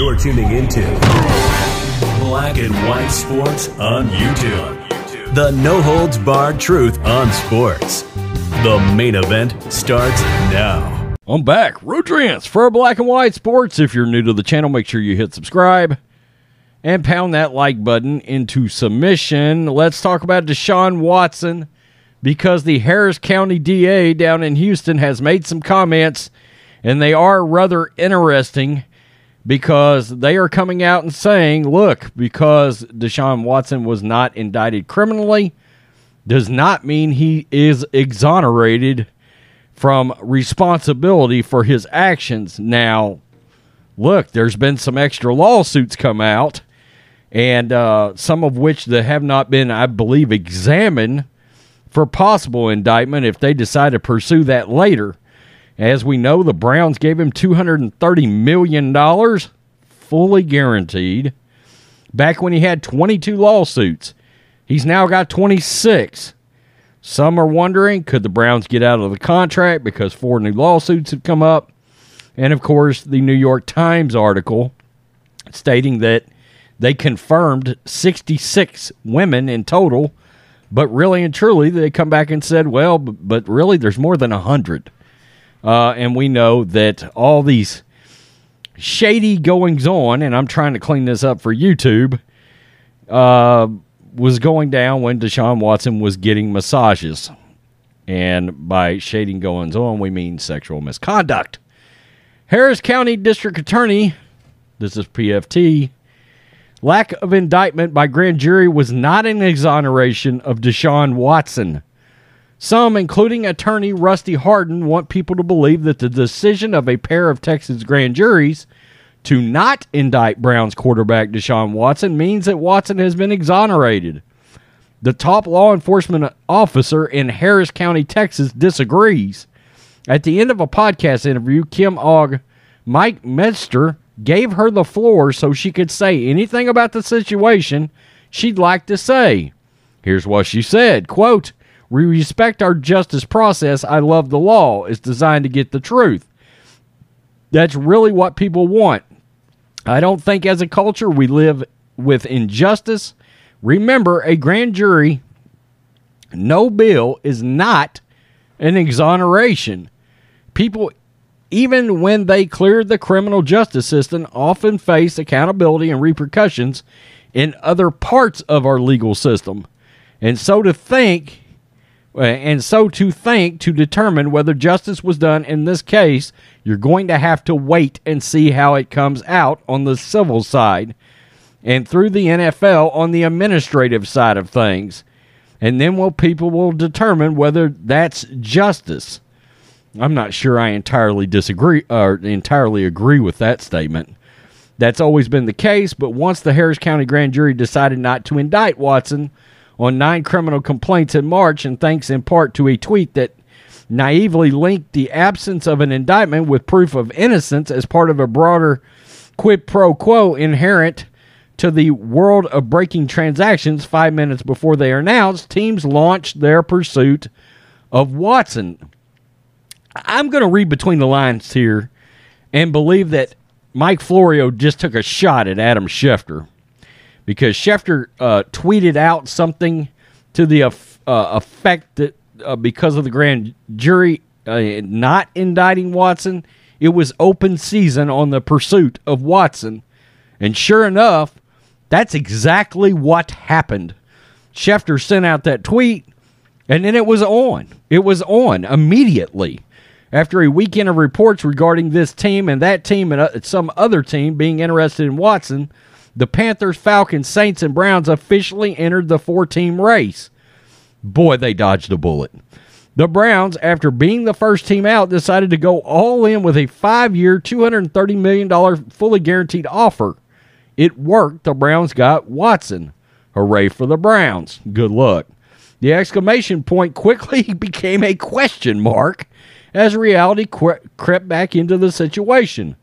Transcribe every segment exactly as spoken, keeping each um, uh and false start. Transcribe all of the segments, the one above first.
You're tuning into Black and White Sports on YouTube. The no-holds-barred truth on sports. The main event starts now. I'm back. Rudrance for Black and White Sports. If you're new to the channel, make sure you hit subscribe and pound that like button into submission. Let's talk about Deshaun Watson, because the Harris County D A down in Houston has made some comments, and they are rather interesting, because they are coming out and saying, look, because Deshaun Watson was not indicted criminally does not mean he is exonerated from responsibility for his actions. Now, look, there's been some extra lawsuits come out, and uh, some of which that have not been, I believe, examined for possible indictment if they decide to pursue that later. As we know, the Browns gave him two hundred thirty million dollars, fully guaranteed, back when he had twenty-two lawsuits. He's now got twenty-six. Some are wondering, could the Browns get out of the contract because four new lawsuits have come up? And, of course, the New York Times article stating that they confirmed sixty-six women in total. But really and truly, they come back and said, well, but really there's more than one hundred. Uh, and we know that all these shady goings-on, and I'm trying to clean this up for YouTube, uh, was going down when Deshaun Watson was getting massages. And by shady goings-on, we mean sexual misconduct. Harris County District Attorney, this is P F T, lack of indictment by grand jury was not an exoneration of Deshaun Watson. Some, including attorney Rusty Hardin, want people to believe that the decision of a pair of Texas grand juries to not indict Browns quarterback Deshaun Watson means that Watson has been exonerated. The top law enforcement officer in Harris County, Texas, disagrees. At the end of a podcast interview, Kim Ogg, Mike Florio, gave her the floor so she could say anything about the situation she'd like to say. Here's what she said, quote, "We respect our justice process. I love the law. It's designed to get the truth. That's really what people want. I don't think as a culture we live with injustice. Remember, a grand jury, no bill, is not an exoneration. People, even when they clear the criminal justice system, often face accountability and repercussions in other parts of our legal system. And so to think, and so to think, to determine whether justice was done in this case, you're going to have to wait and see how it comes out on the civil side and through the N F L on the administrative side of things. And then well, people will determine whether that's justice." I'm not sure I entirely disagree or entirely agree with that statement. That's always been the case, but once the Harris County Grand Jury decided not to indict Watson on nine criminal complaints in March, and thanks in part to a tweet that naively linked the absence of an indictment with proof of innocence as part of a broader quid pro quo inherent to the world of breaking transactions, five minutes before they are announced, teams launched their pursuit of Watson. I'm going to read between the lines here and believe that Mike Florio just took a shot at Adam Schefter, because Schefter uh, tweeted out something to the uh, effect that uh, because of the grand jury uh, not indicting Watson, it was open season on the pursuit of Watson. And sure enough, that's exactly what happened. Schefter sent out that tweet, and then it was on. It was on immediately. After a weekend of reports regarding this team and that team and some other team being interested in Watson, the Panthers, Falcons, Saints, and Browns officially entered the four-team race. Boy, they dodged a bullet. The Browns, after being the first team out, decided to go all in with a five-year, two hundred thirty million dollars fully guaranteed offer. It worked. The Browns got Watson. Hooray for the Browns. Good luck. The exclamation point quickly became a question mark as reality crept back into the situation.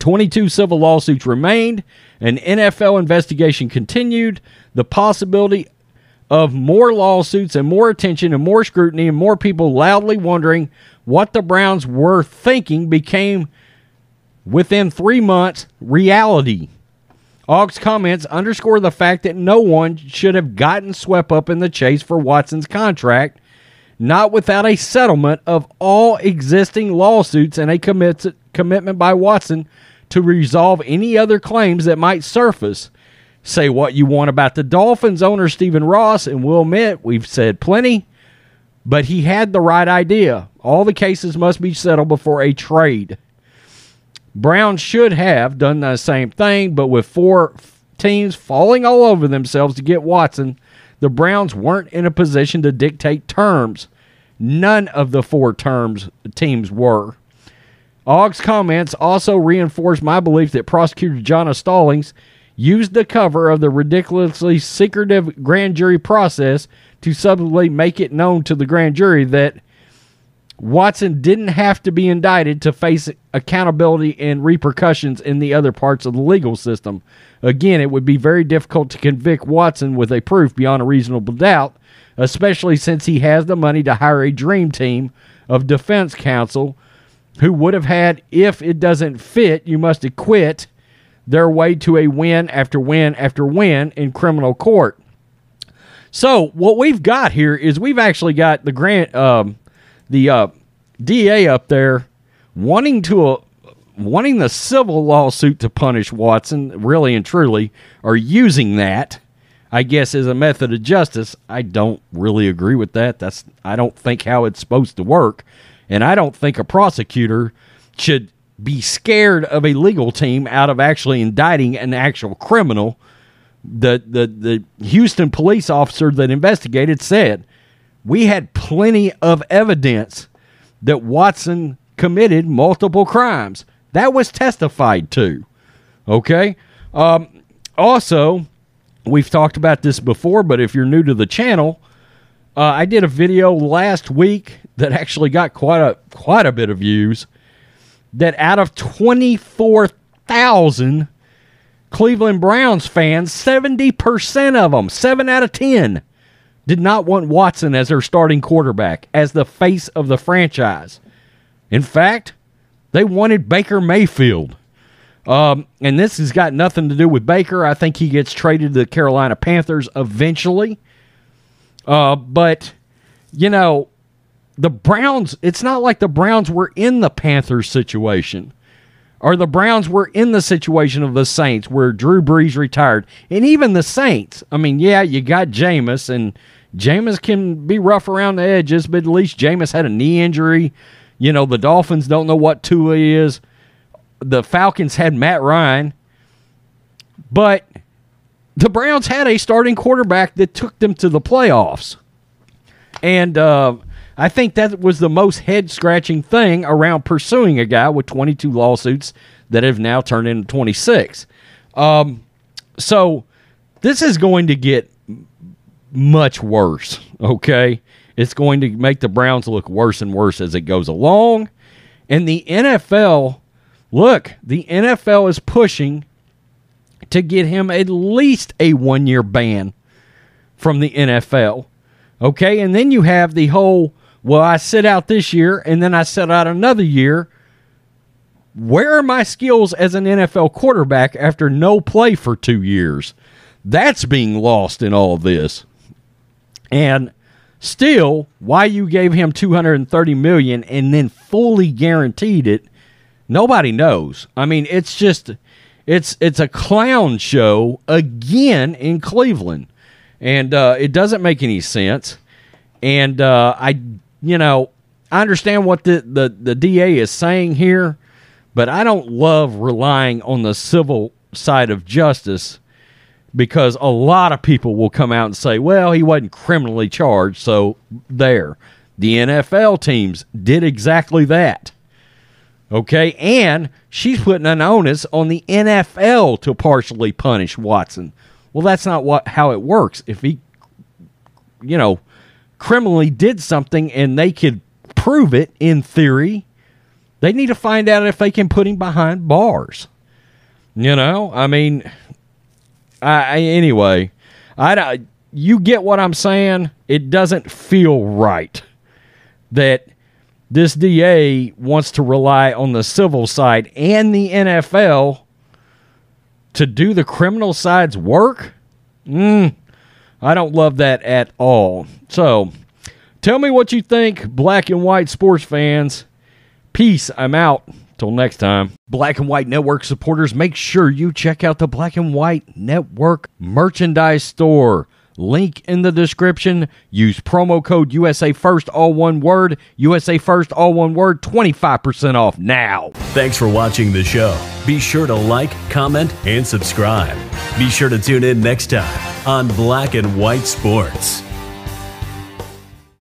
twenty-two civil lawsuits remained. An N F L investigation continued. The possibility of more lawsuits and more attention and more scrutiny and more people loudly wondering what the Browns were thinking became Within three months, reality. Ogg's comments underscore the fact that no one should have gotten swept up in the chase for Watson's contract, not without a settlement of all existing lawsuits and a commit- commitment by Watson to resolve any other claims that might surface. Say what you want about the Dolphins owner Stephen Ross, and we'll admit we've said plenty, but he had the right idea. All the cases must be settled before a trade. Brown should have done the same thing, but with four teams falling all over themselves to get Watson, the Browns weren't in a position to dictate terms. None of the four terms teams were. Ogg's comments also reinforced my belief that prosecutor Jonna Stallings used the cover of the ridiculously secretive grand jury process to subtly make it known to the grand jury that Watson didn't have to be indicted to face accountability and repercussions in the other parts of the legal system. Again, it would be very difficult to convict Watson with a proof beyond a reasonable doubt, especially since he has the money to hire a dream team of defense counsel who would have had, if it doesn't fit, you must acquit, their way to a win after win after win in criminal court. So what we've got here is we've actually got the grant... Um, The uh, D A up there wanting to uh, wanting the civil lawsuit to punish Watson, really and truly, are using that, I guess, as a method of justice. I don't really agree with that. That's I don't think how it's supposed to work, and I don't think a prosecutor should be scared of a legal team out of actually indicting an actual criminal. The the the Houston police officer that investigated said, we had plenty of evidence that Watson committed multiple crimes. That was testified to. Okay? Um, also, we've talked about this before, but if you're new to the channel, uh, I did a video last week that actually got quite a, quite a bit of views, that out of twenty-four thousand Cleveland Browns fans, seventy percent of them, seven out of ten, did not want Watson as their starting quarterback, as the face of the franchise. In fact, they wanted Baker Mayfield. Um, and this has got nothing to do with Baker. I think he gets traded to the Carolina Panthers eventually. Uh, but, you know, the Browns, it's not like the Browns were in the Panthers situation, or the Browns were in the situation of the Saints where Drew Brees retired. And even the Saints, I mean, yeah, you got Jameis, and Jameis can be rough around the edges, but at least Jameis had a knee injury. You know, the Dolphins don't know what Tua is. The Falcons had Matt Ryan. But the Browns had a starting quarterback that took them to the playoffs. And uh, I think that was the most head-scratching thing around pursuing a guy with twenty-two lawsuits that have now turned into twenty-six. Um, so this is going to get much worse, okay? It's going to make the Browns look worse and worse as it goes along. And the N F L, look, the N F L is pushing to get him at least a one-year ban from the N F L, okay? And then you have the whole... well, I sit out this year, and then I sit out another year. Where are my skills as an N F L quarterback after no play for two years? That's being lost in all this. And still, why you gave him two hundred thirty million dollars and then fully guaranteed it, nobody knows. I mean, it's just, it's it's a clown show again in Cleveland. And uh, it doesn't make any sense. And uh, I You know, I understand what the, the, the D A is saying here, but I don't love relying on the civil side of justice, because a lot of people will come out and say, well, he wasn't criminally charged, so there. The N F L teams did exactly that. Okay, and she's putting an onus on the N F L to partially punish Watson. Well, that's not what how it works. If he, you know... criminally did something and they could prove it in theory, they need to find out if they can put him behind bars. You know, I mean, I, I anyway, I, you get what I'm saying? It doesn't feel right that this D A wants to rely on the civil side and the N F L to do the criminal side's work? Mm, I don't love that at all. So, tell me what you think, black and white sports fans. Peace. I'm out. Till next time. Black and White Network supporters, make sure you check out the Black and White Network merchandise store. Link in the description. Use promo code U S A First, all one word. U S A First, all one word. twenty-five percent off now. Thanks for watching the show. Be sure to like, comment, and subscribe. Be sure to tune in next time on Black and White Sports.